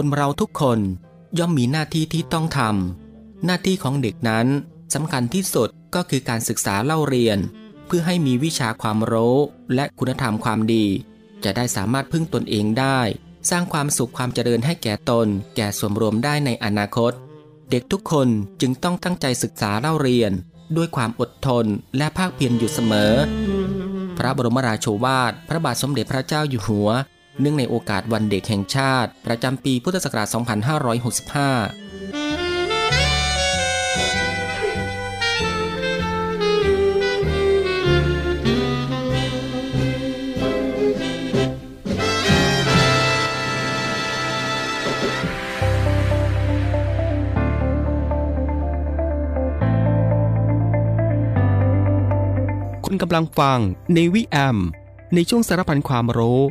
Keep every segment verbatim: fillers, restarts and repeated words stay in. คนเราทุกคนย่อมมีหน้าที่ที่ต้องทำหน้าที่ของเด็กนั้นสำคัญที่สุดก็คือการศึกษาเล่าเรียนเพื่อให้มีวิชาความรู้และคุณธรรมความดีจะได้สามารถพึ่งตนเองได้สร้างความสุขความเจริญให้แก่ตนแก่ส่วนรวมได้ในอนาคตเด็กทุกคนจึงต้องตั้งใจศึกษาเล่าเรียนด้วยความอดทนและภาคเพียรอยู่เสมอพระบรมราโชวาทพระบาทสมเด็จพระเจ้าอยู่หัวเนื่องในโอกาสวันเด็กแห่งชาติประจำปีพุทธศักราช สองพันห้าร้อยหกสิบห้าคุณกำลังฟังในวิแอมในช่วงสารพันความรู้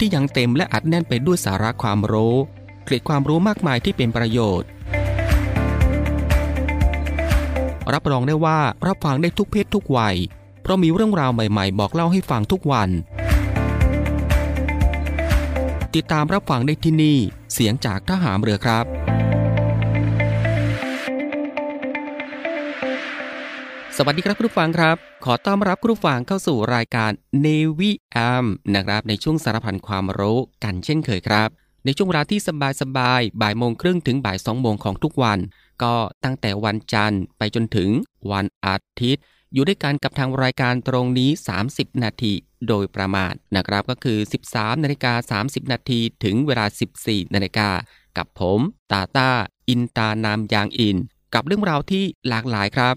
ที่ยังเต็มและอัดแน่นไปด้วยสาระความรู้เกร็ดความรู้มากมายที่เป็นประโยชน์รับรองได้ว่ารับฟังได้ทุกเพศทุกวัยเพราะมีเรื่องราวใหม่ๆบอกเล่าให้ฟังทุกวันติดตามรับฟังได้ที่นี่เสียงจากทหารเรือครับสวัสดีครับคุณผู้ฟังครับขอต้อนรับคุณผู้ฟังเข้าสู่รายการ Navy Am นะครับในช่วงสารพันความรู้กันเช่นเคยครับในช่วงเวลาที่สบายสบายบ่ายโมงครึ่งถึงบ่ายสองโมงของทุกวันก็ตั้งแต่วันจันทร์ไปจนถึงวันอาทิตย์อยู่ด้วยกันกับทางรายการตรงนี้สามสิบนาทีโดยประมาณนะครับก็คือ สิบสามนาฬิกาสามสิบนาทีถึงเวลา สิบสี่นาฬิกากับผมตาต้าอินตานามยางอินกับเรื่องราวที่หลากหลายครับ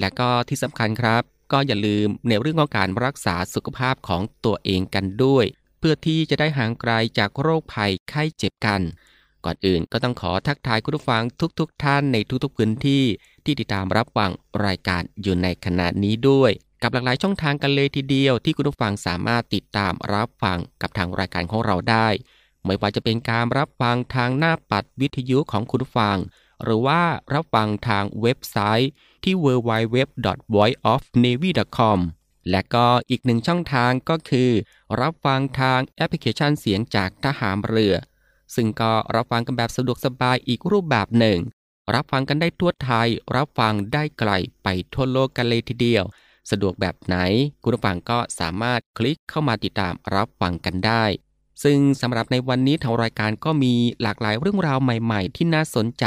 และก็ที่สำคัญครับก็อย่าลืมในเรื่องของการรักษาสุขภาพของตัวเองกันด้วยเพื่อที่จะได้ห่างไกลจากโรคภัยไข้เจ็บกันก่อนอื่นก็ต้องขอทักทายคุณผู้ฟังทุกๆท่านในทุกๆพื้นที่ที่ติดตามรับฟังรายการอยู่ในขณะนี้ด้วยกับหลากหลายช่องทางกันเลยทีเดียวที่คุณผู้ฟังสามารถติดตามรับฟังกับทางรายการของเราได้ไม่ว่าจะเป็นการรับฟังทางหน้าปัดวิทยุของคุณผู้ฟังหรือว่ารับฟังทางเว็บไซต์ที่ ดับเบิลยู ดับเบิลยู ดับเบิลยู ดอท voice of navy ดอท คอม และก็อีกหนึ่งช่องทางก็คือรับฟังทางแอปพลิเคชันเสียงจากทหารเรือซึ่งก็รับฟังกันแบบสะดวกสบายอีกรูปแบบหนึ่งรับฟังกันได้ทั่วไทยรับฟังได้ไกลไปทั่วโลกกันเลยทีเดียวสะดวกแบบไหนคุณผู้ฟังก็สามารถคลิกเข้ามาติดตามรับฟังกันได้ซึ่งสำหรับในวันนี้ทางรายการก็มีหลากหลายเรื่องราวใหม่ๆที่น่าสนใจ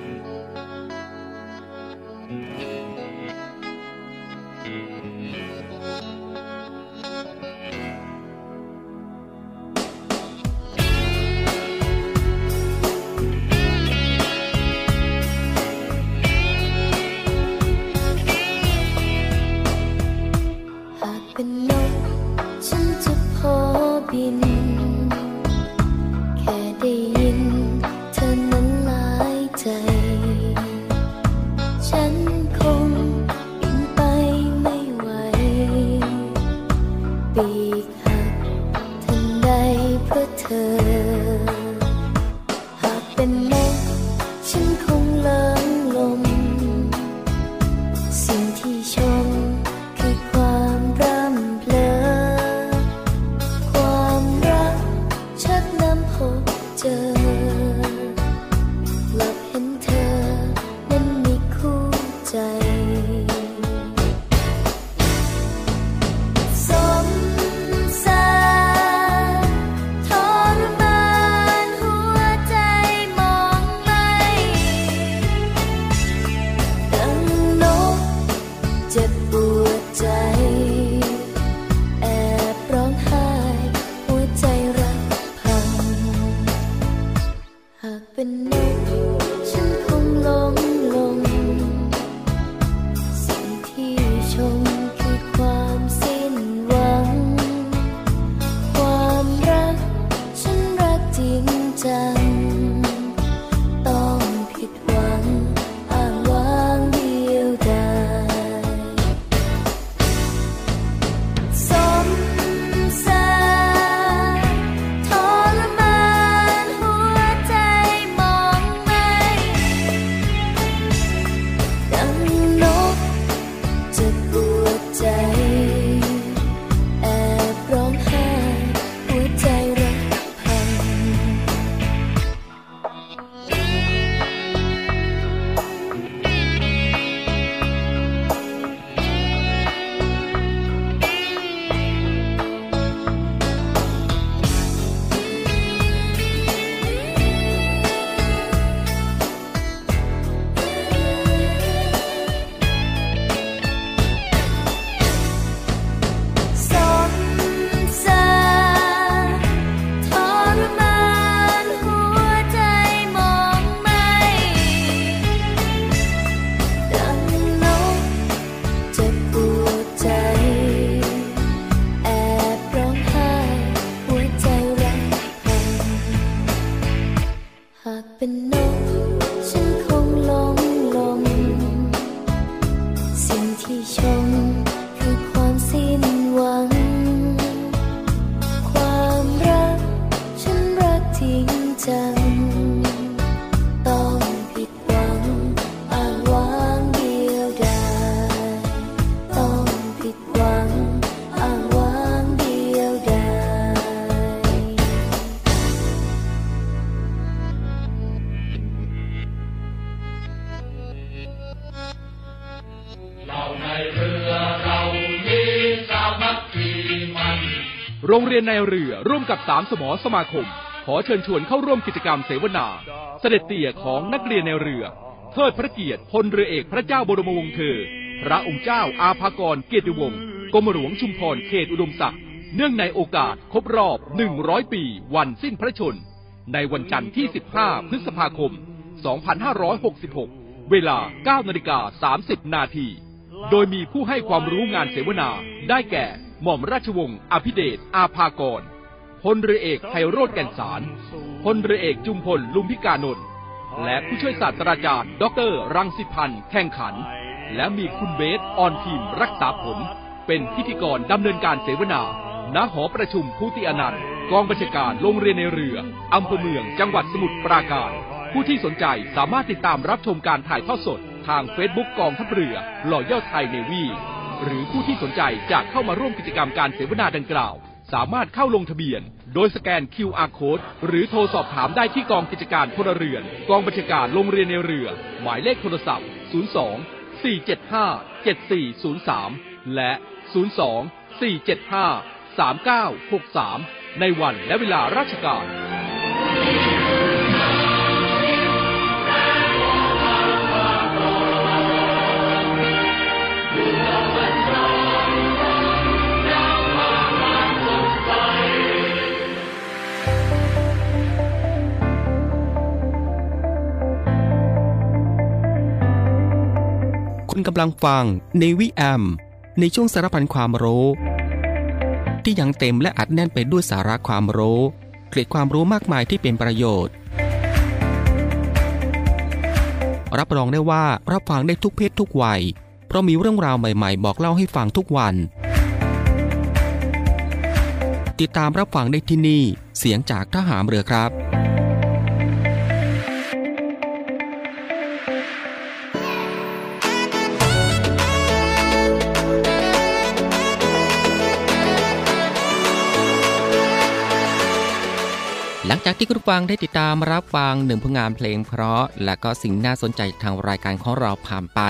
บินแค่ได้ยินเธอนั้น โรงเรียนในเรือร่วมกับสามสมสมาคมขอเชิญชวนเข้าร่วมกิจกรรมเสวนาเสด็จเตี่ยของนักเรียนในเรือเทิดพระเกียรติพลเรือเอกพระเจ้าบรมวงศ์เธอพระองค์เจ้าอาภากรเกียรติวงศ์กรมหลวงชุมพรเขตอุดมศักดิ์เนื่องในโอกาสครบรอบหนึ่งร้อยปีวันสิ้นพระชนในวันจันทร์ที่สิบห้าพฤษภาคมสองพันห้าร้อยหกสิบหกเวลา เก้านาฬิกาสามสิบนาที นาทีโดยมีผู้ให้ความรู้งานเสวนาได้แก่หม่อมราชวงศ์อภิเดชอาภากรพลเรือเอกไพโรจน์แก่นสารพลเรือเอกจุมพลลุมพิกานนท์และผู้ช่วยศาสตราจารย์ดรรังสิพันธ์แข่งขันและมีคุณเบสออนทีมรักษาผลเป็นพิธีกรดำเนินการเสวนาณหอประชุมภูติอนันต์กองบัญชาการโรงเรียนในเรืออำเภอเมืองจังหวัดสมุทรปราการผู้ที่สนใจสามารถติดตามรับชมการถ่ายทอดสดทาง Facebook กองทัพเรือหล่อยอดไทยเนวีหรือผู้ที่สนใจจะเข้ามาร่วมกิจกรรมการเสวนาดังกล่าวสามารถเข้าลงทะเบียนโดยสแกน คิว อาร์ Code หรือโทรสอบถามได้ที่กองกิจการพลเรือนกองบัญชาการโรงเรียนในเรือหมายเลขโทรศัพท์ศูนย์สอง สี่เจ็ดห้า เจ็ดสี่ศูนย์สามและศูนย์สอง สี่เจ็ดห้า สามเก้าหกสามในวันและเวลาราชการกำลังฟังในวิแอมในช่วงสารพันความรู้ที่ยังเต็มและอัดแน่นไปด้วยสาระความรู้เกล็ดความรู้มากมายที่เป็นประโยชน์รับรองได้ว่ารับฟังได้ทุกเพศทุกวัยเพราะมีเรื่องราวใหม่ๆบอกเล่าให้ฟังทุกวัน ติดตามรับฟังได้ที่นี่เสียงจากทหารเรือครับหลังจากที่คุณผู้ฟังได้ติดตามรับฟังหนึ่งผลงานเพลงเพราะและก็สิ่งน่าสนใจทางรายการของเราผ่านไป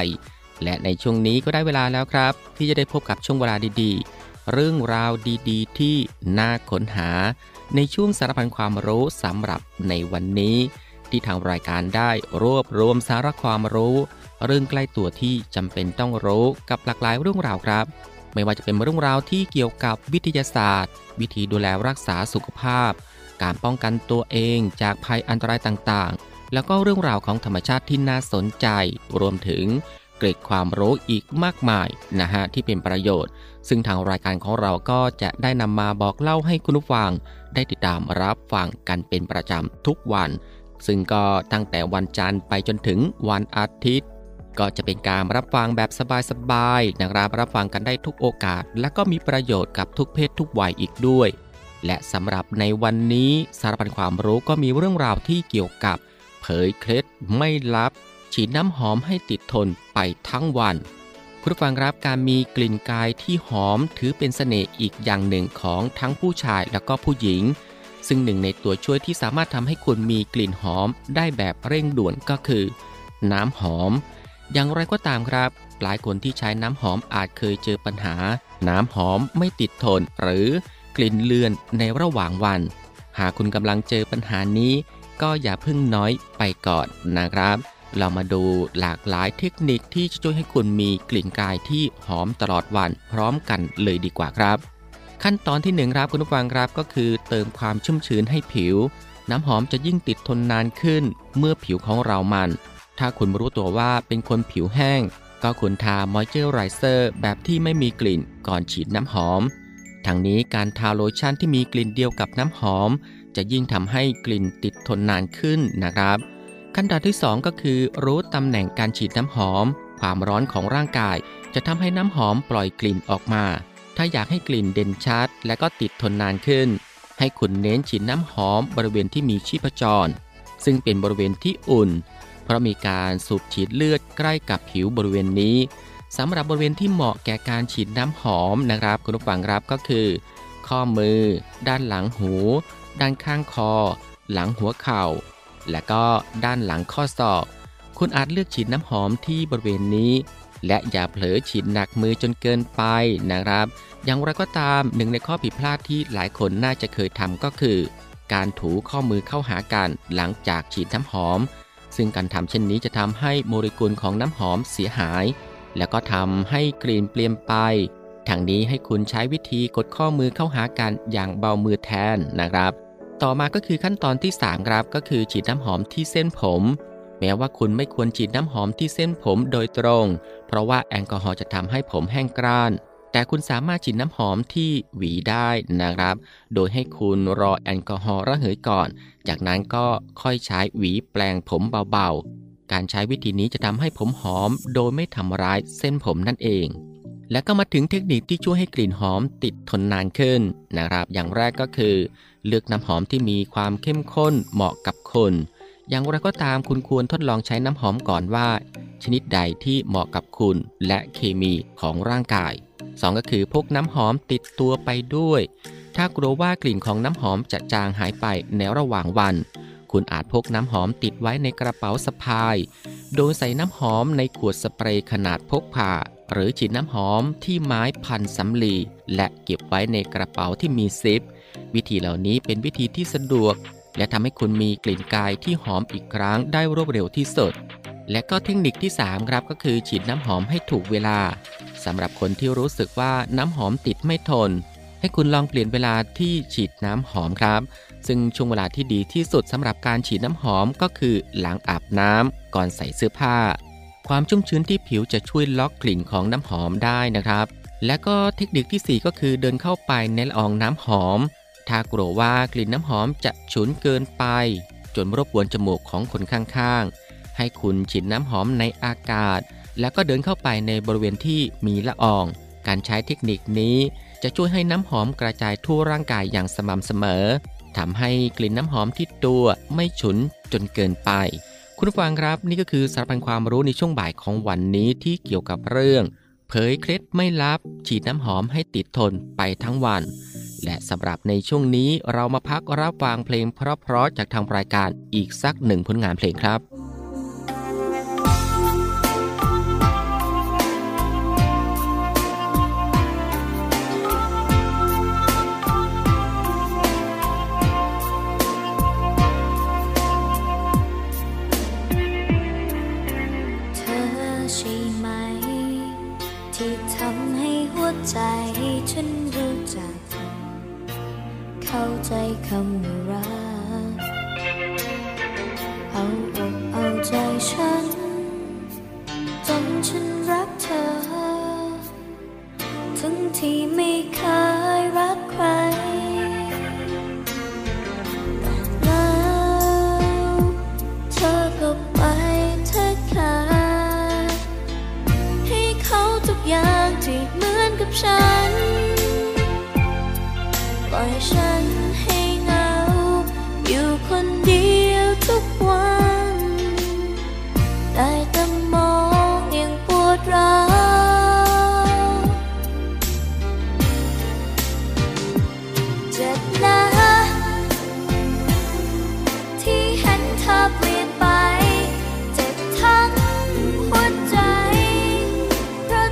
และในช่วงนี้ก็ได้เวลาแล้วครับที่จะได้พบกับช่วงเวลาดีๆเรื่องราวดีๆที่น่าค้นหาในช่วงสารพันความรู้สำหรับในวันนี้ที่ทางรายการได้รวบรวมสาระความรู้เรื่องใกล้ตัวที่จำเป็นต้องรู้กับหลากหลายเรื่องราวครับไม่ว่าจะเป็นเรื่องราวที่เกี่ยวกับวิทยาศาสตร์วิธีดูแลรักษาสุขภาพการป้องกันตัวเองจากภัยอันตรายต่างๆแล้วก็เรื่องราวของธรรมชาติที่น่าสนใจรวมถึงเกร็ดความรู้อีกมากมายนะฮะที่เป็นประโยชน์ซึ่งทางรายการของเราก็จะได้นำมาบอกเล่าให้คุณผู้ฟังได้ติดตามรับฟังกันเป็นประจำทุกวันซึ่งก็ตั้งแต่วันจันทร์ไปจนถึงวันอาทิตย์ก็จะเป็นการรับฟังแบบสบายๆนะครับรับฟังกันได้ทุกโอกาสและก็มีประโยชน์กับทุกเพศทุกวัยอีกด้วยและสำหรับในวันนี้สารพันความรู้ก็มีเรื่องราวที่เกี่ยวกับเผยเคล็ดไม่ลับฉีดน้ำหอมให้ติดทนไปทั้งวันคุณผู้ฟังครับการมีกลิ่นกายที่หอมถือเป็นเสน่ห์อีกอย่างหนึ่งของทั้งผู้ชายและก็ผู้หญิงซึ่งหนึ่งในตัวช่วยที่สามารถทำให้คุณมีกลิ่นหอมได้แบบเร่งด่วนก็คือน้ำหอมอย่างไรก็ตามครับหลายคนที่ใช้น้ำหอมอาจเคยเจอปัญหาน้ำหอมไม่ติดทนหรือกลิ่นเลือนในระหว่างวันหากคุณกำลังเจอปัญหานี้ก็อย่าเพิ่งน้อยไปก่อนนะครับเรามาดูหลากหลายเทคนิคที่จะช่วยให้คุณมีกลิ่นกายที่หอมตลอดวันพร้อมกันเลยดีกว่าครับขั้นตอนที่หนึ่งครับคุณผู้ฟังครับก็คือเติมความชุ่มชื้นให้ผิวน้ำหอมจะยิ่งติดทนนานขึ้นเมื่อผิวของเรามันถ้าคุณรู้ตัวว่าเป็นคนผิวแห้งก็ควรทามอยเจอไรเซอร์แบบที่ไม่มีกลิ่นก่อนฉีดน้ำหอมทั้งนี้การทาโลชั่นที่มีกลิ่นเดียวกับน้ำหอมจะยิ่งทำให้กลิ่นติดทนนานขึ้นนะครับขั้นตอนที่สองก็คือรู้ตำแหน่งการฉีดน้ำหอมความร้อนของร่างกายจะทำให้น้ำหอมปล่อยกลิ่นออกมาถ้าอยากให้กลิ่นเด่นชัดและก็ติดทนนานขึ้นให้คุณเน้นฉีดน้ำหอมบริเวณที่มีชีพจรซึ่งเป็นบริเวณที่อุ่นเพราะมีการสูบฉีดเลือดใกล้กับผิวบริเวณนี้สำหรับบริเวณที่เหมาะแก่การฉีดน้ำหอมนะครับคุณผู้ฟังครับก็คือข้อมือด้านหลังหูด้านข้างคอหลังหัวเข่าและก็ด้านหลังข้อศอกคุณอาจเลือกฉีดน้ำหอมที่บริเวณนี้และอย่าเผลอฉีดหนักมือจนเกินไปนะครับอย่างไรก็ตามหนึ่งในข้อผิดพลาดที่หลายคนน่าจะเคยทำก็คือการถูข้อมือเข้าหากันหลังจากฉีดน้ำหอมซึ่งการทำเช่นนี้จะทำให้โมเลกุลของน้ำหอมเสียหายแล้วก็ทำให้กลิ่นเปลี่ยนไปทางนี้ให้คุณใช้วิธีกดข้อมือเข้าหากันอย่างเบามือแทนนะครับต่อมาก็คือขั้นตอนที่สามครับก็คือฉีดน้ำหอมที่เส้นผมแม้ว่าคุณไม่ควรฉีดน้ำหอมที่เส้นผมโดยตรงเพราะว่าแอลกอฮอล์จะทำให้ผมแห้งกร้านแต่คุณสามารถฉีดน้ำหอมที่หวีได้นะครับโดยให้คุณรอแอลกอฮอล์ระเหยก่อนจากนั้นก็ค่อยใช้หวีแปลงผมเบาการใช้วิธีนี้จะทำให้ผมหอมโดยไม่ทำร้ายเส้นผมนั่นเองและก็มาถึงเทคนิคที่ช่วยให้กลิ่นหอมติดทนนานขึ้นนะครับอย่างแรกก็คือเลือกน้ำหอมที่มีความเข้มข้นเหมาะกับคนอย่างไรก็ตามคุณควรทดลองใช้น้ำหอมก่อนว่าชนิดใดที่เหมาะกับคุณและเคมีของร่างกายสองก็คือพกน้ำหอมติดตัวไปด้วยถ้ากลัวว่ากลิ่นของน้ำหอมจะจางหายไปในระหว่างวันคุณอาจพกน้ำหอมติดไว้ในกระเป๋าสะพายโดยใส่น้ำหอมในขวดสเปรย์ขนาดพกพาหรือฉีดน้ำหอมที่ไม้พันสำลีและเก็บไว้ในกระเป๋าที่มีซิปวิธีเหล่านี้เป็นวิธีที่สะดวกและทำให้คุณมีกลิ่นกายที่หอมอีกครั้งได้รวดเร็วที่สุดและก็เทคนิคที่สามครับก็คือฉีดน้ำหอมให้ถูกเวลาสำหรับคนที่รู้สึกว่าน้ำหอมติดไม่ทนให้คุณลองเปลี่ยนเวลาที่ฉีดน้ำหอมครับซึ่งช่วงเวลาที่ดีที่สุดสำหรับการฉีดน้ำหอมก็คือหลังอาบน้ำก่อนใส่เสื้อผ้าความชุ่มชื้นที่ผิวจะช่วยล็อกกลิ่นของน้ำหอมได้นะครับและก็เทคนิคที่สี่ก็คือเดินเข้าไปในละอองน้ำหอมถ้ากลัวว่ากลิ่นน้ำหอมจะฉุนเกินไปจนรบกวนจมูกของคนข้างๆให้คุณฉีดน้ำหอมในอากาศแล้วก็เดินเข้าไปในบริเวณที่มีละอองการใช้เทคนิคนี้ จะช่วยให้น้ำหอมกระจายทั่วร่างกายอย่างสม่ำเสมอทำให้กลิ่นน้ำหอมที่ตัวไม่ฉุนจนเกินไปคุณผู้ฟังครับนี่ก็คือสารพันความรู้ในช่วงบ่ายของวันนี้ที่เกี่ยวกับเรื่องเผยเคล็ดไม่ลับฉีดน้ำหอมให้ติดทนไปทั้งวันและสำหรับในช่วงนี้เรามาพักรับฟังเพลงเพราะๆจากทางรายการอีกสักหนึ่งผลงานเพลงครับใจฉันรู้จักเข้าใจคำว่ารักเอาอกเอาใจฉันจนฉันรักเธอทั้งที่ไม่เคยรักใครแล้วเธอก็ไปเธอขาดให้เขาทุกอย่างที่เหมือนกับฉันปล่อยฉันให้เหงาอยู่คนเดียวทุกวันได้แต่มองอย่างปวดร้าวเจ็บนะที่เห็นเธอเปลี่ยนไปเจ็บทั้งหัวใจเพรา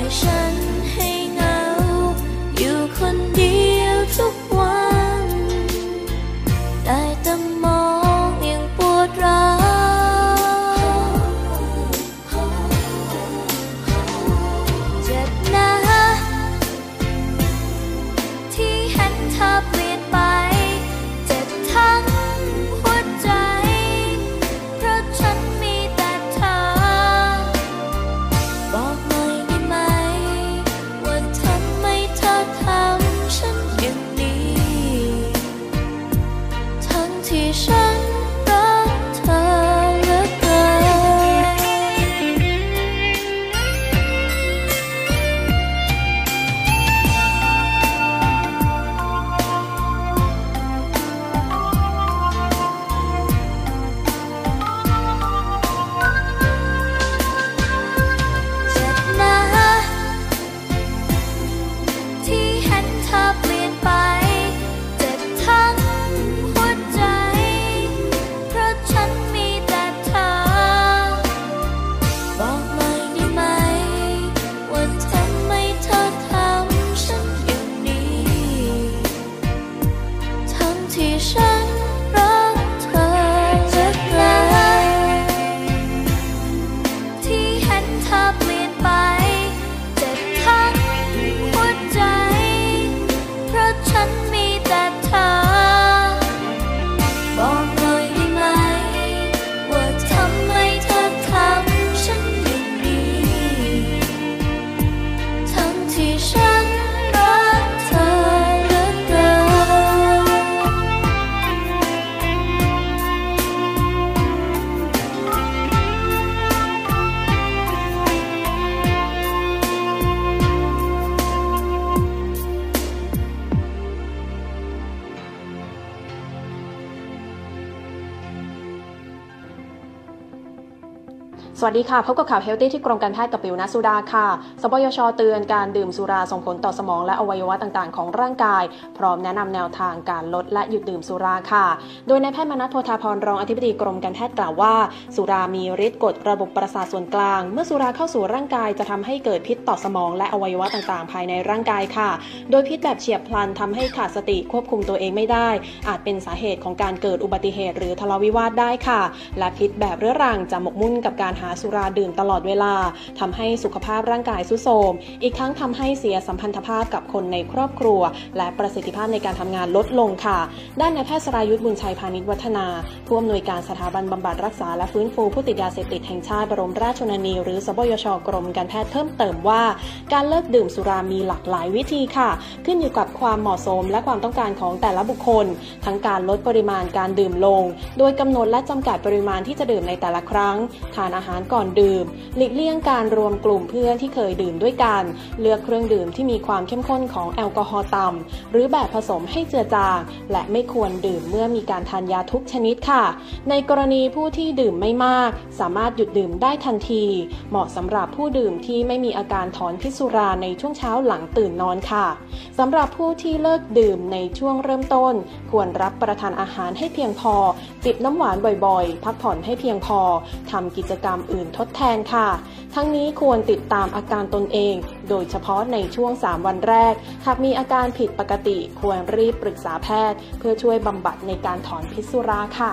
ะฉัน สวัสดีค่ะพบกับข่าว Healthy ที่กรมการแพทย์กับปิวณสุดาค่ะสปยช.เตือนการดื่มสุราส่งผลต่อสมองและอวัยวะต่างๆของร่างกายพร้อมแนะนำแนวทางการลดและหยุดดื่มสุราค่ะโดยนายแพทย์มนัส โพธาภรณ์รองอธิบดีกรมการแพทย์กล่าวว่าสุรามีฤทธิ์กดระบบประสาทส่วนกลางเมื่อสุราเข้าสู่ร่างกายจะทำให้เกิดพิษต่อสมองและอวัยวะต่างๆภายในร่างกายค่ะโดยพิษแบบเฉียบพลันทำให้ขาดสติควบคุมตัวเองไม่ได้อาจเป็นสาเหตุของการเกิดอุบัติเหตุหรือทะเลาะวิวาทได้ค่ะและพิษแบบเรื้อรังจะหมกมุ่นกับการหาสุราดื่มตลอดเวลาทำให้สุขภาพร่างกายทรุดโทรมอีกทั้งทำให้เสียสัมพันธภาพกับคนในครอบครัวและประสิทธิภาพในการทำงานลดลงค่ะด้านนายแพทย์สรายุทธบุญชัยพานิชวัฒนาผู้อำนวยการสถาบันบำบัดรักษาและฟื้นฟูผู้ติดยาเสพติดแห่งชาติบรมราชชนนีหรือสปยช.กรมการแพทย์เพิ่มเติมว่าการเลิกดื่มสุรามีหลากหลายวิธีค่ะขึ้นอยู่กับความเหมาะสมและความต้องการของแต่ละบุคคลทั้งการลดปริมาณการดื่มลงโดยกำหนดและจำกัดปริมาณที่จะดื่มในแต่ละครั้งทานอาหารก่อนดื่มหลีกเลี่ยงการรวมกลุ่มเพื่อนที่เคยดื่มด้วยกันเลือกเครื่องดื่มที่มีความเข้มข้นของแอลกอฮอล์ต่ำหรือแบบผสมให้เจือจางและไม่ควรดื่มเมื่อมีการทานยาทุกชนิดค่ะในกรณีผู้ที่ดื่มไม่มากสามารถหยุดดื่มได้ทันทีเหมาะสำหรับผู้ดื่มที่ไม่มีอาการถอนพิษสุราในช่วงเช้าหลังตื่นนอนค่ะสำหรับผู้ที่เลิกดื่มในช่วงเริ่มต้นควรรับประทานอาหารให้เพียงพอจิบน้ำหวานบ่อยๆพักผ่อนให้เพียงพอทำกิจกรรมอื่นทดแทนค่ะทั้งนี้ควรติดตามอาการตนเองโดยเฉพาะในช่วงสามวันแรกหากมีอาการผิดปกติควรรีบปรึกษาแพทย์เพื่อช่วยบำบัดในการถอนพิษสุราค่ะ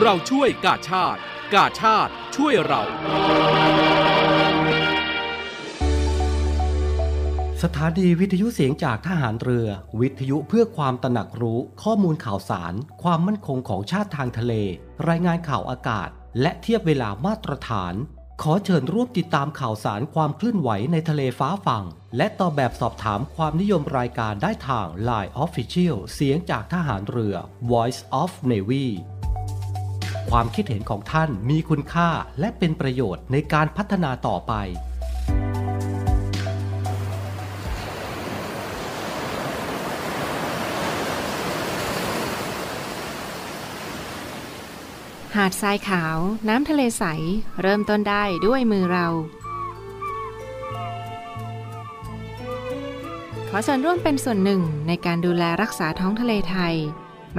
เราช่วยกาชาติกาชาติช่วยเราสถานีวิทยุเสียงจากทหารเรือวิทยุเพื่อความตระหนักรู้ข้อมูลข่าวสารความมั่นคงของชาติทางทะเลรายงานข่าวอากาศและเทียบเวลามาตรฐานขอเชิญร่วมติดตามข่าวสารความเคลื่อนไหวในทะเลฟ้าฝั่งและตอบแบบสอบถามความนิยมรายการได้ทาง ไลน์ Official เสียงจากทหารเรือ Voice of Navy ความคิดเห็นของท่านมีคุณค่าและเป็นประโยชน์ในการพัฒนาต่อไปหาดทรายขาวน้ำทะเลใสเริ่มต้นได้ด้วยมือเราขอเชิญร่วมเป็นส่วนหนึ่งในการดูแลรักษาท้องทะเลไทยไม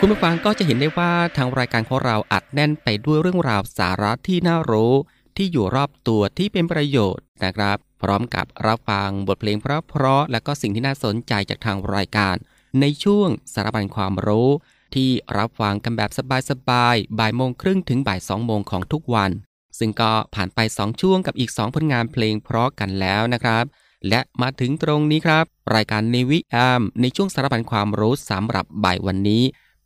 คุณผู้ฟังก็จะเห็นได้ว่าทางรายการของเราอัดแน่นไปด้วยเรื่องราวสาระที่น่ารู้ที่อยู่รอบตัวที่เป็นประโยชน์นะครับพร้อมกับรับฟังบทเพลงเพราะๆและก็สิ่งที่น่าสนใจจากทางรายการ ในช่วงสารบัญความรู้ที่รับฟังกันแบบสบายๆบ่ายโมงครึ่งถึงบ่ายสองโมงของทุกวันซึ่งก็ผ่านไปสองช่วงกับอีกสองผลงานเพลงเพราะกันแล้วนะครับและมาถึงตรงนี้ครับรายการในวิแอมในช่วงสารพันความรู้สำหรับบ่ายวันนี้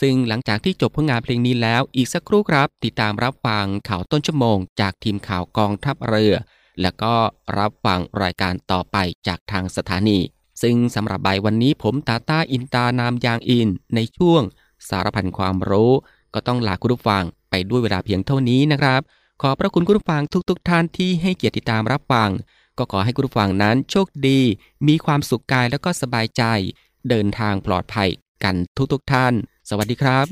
ซึ่งหลังจากที่จบผลงานเพลงนี้แล้วอีกสักครู่ครับติดตามรับฟังข่าวต้นชั่วโมงจากทีมข่าวกองทัพเรือแล้วก็รับฟังรายการต่อไปจากทางสถานีซึ่งสำหรับบ่ายวันนี้ผมตาต้าอินตานามยางอินในช่วงสารพันความรู้ก็ต้องลาคุณผู้ฟังไปด้วยเวลาเพียงเท่านี้นะครับขอพระคุณคุณผู้ฟังทุกๆ ท่านที่ให้เกียรติติดตามรับฟังก็ขอให้คุณผู้ฟังนั้นโชคดีมีความสุขกายแล้วก็สบายใจเดินทางปลอดภัยกันทุกๆ ท่านสวัสดีครับ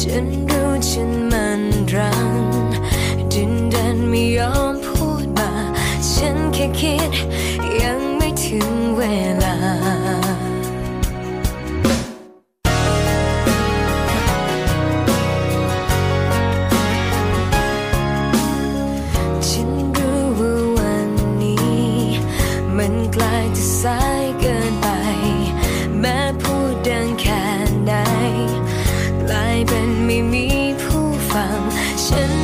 ฉันรู้ฉันมันรังดึงดันไม่ยอมพูดมาฉันแค่คิดยังไม่ถึงเวลาฉันรู้ว่าวันนี้มันไกลจะสายเกินไปแม้พูดดังแค่ไหนเป็นไม่มีผู้ฟังฉัน